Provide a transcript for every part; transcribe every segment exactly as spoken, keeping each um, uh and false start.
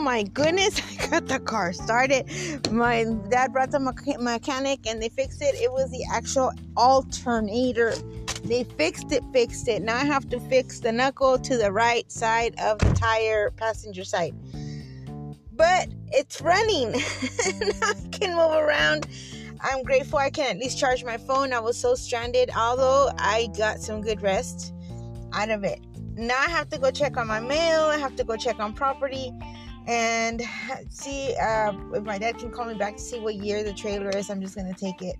my goodness, I got the car started. My dad brought the mechanic and they fixed it. It was the actual alternator. They fixed it, fixed it. Now I have to fix the knuckle to the right side of the tire, passenger side. But it's running. Now I can move around. I'm grateful I can at least charge my phone. I was so stranded, although I got some good rest out of it. Now I have to go check on my mail. I have to go check on property and see uh, if my dad can call me back to see what year the trailer is. I'm just going to take it.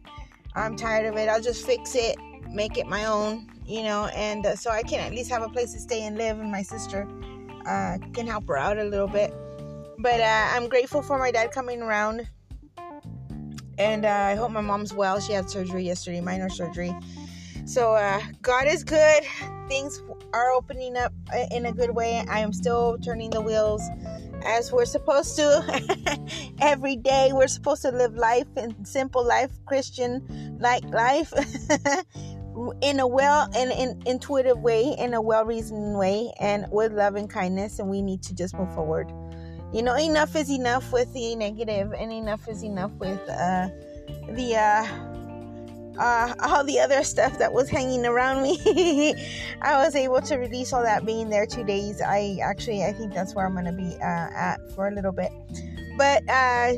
I'm tired of it. I'll just fix it, make it my own, you know, and uh, so I can at least have a place to stay and live, and my sister uh, can help her out a little bit. But uh, I'm grateful for my dad coming around, and uh, I hope my mom's well. She had surgery yesterday, minor surgery. So uh, God is good. Things are opening up in a good way. I am still turning the wheels as we're supposed to. Every day we're supposed to live life, and simple life, Christian like life, in a well and in, in intuitive way, in a well-reasoned way, and with love and kindness. And we need to just move forward. You know, enough is enough with the negative, and enough is enough with uh, the uh, Uh, all the other stuff that was hanging around me. I was able to release all that being there two days. I actually, I think that's where I'm going to be uh, at for a little bit. But uh,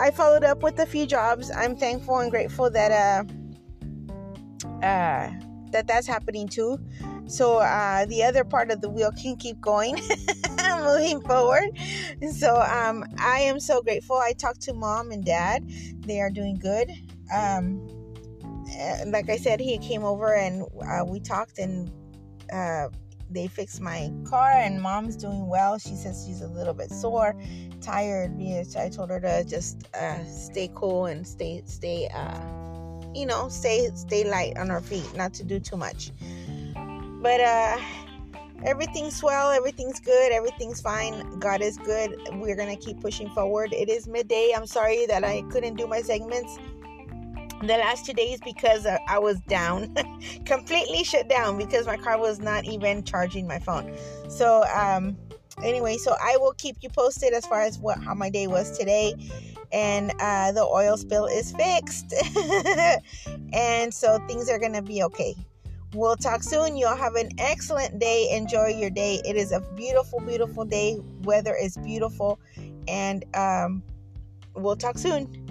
I followed up with a few jobs. I'm thankful and grateful that uh, uh, that that's happening too. So uh, the other part of the wheel can keep going, moving forward. So um, I am so grateful. I talked to mom and dad. They are doing good. Um, Like I said, he came over and uh, we talked, and uh, they fixed my car, and mom's doing well. She says she's a little bit sore, tired. I told her to just uh, stay cool and stay, stay, uh, you know, stay, stay light on her feet, not to do too much. But uh, everything's well, everything's good, everything's fine. God is good. We're gonna keep pushing forward. It is midday. I'm sorry that I couldn't do my segments the last two days because uh, I was down, completely shut down, because my car was not even charging my phone. So um, anyway, so I will keep you posted as far as what how my day was today. And uh, the oil spill is fixed. And so things are going to be okay. We'll talk soon. You'll have an excellent day. Enjoy your day. It is a beautiful, beautiful day. Weather is beautiful. And um, we'll talk soon.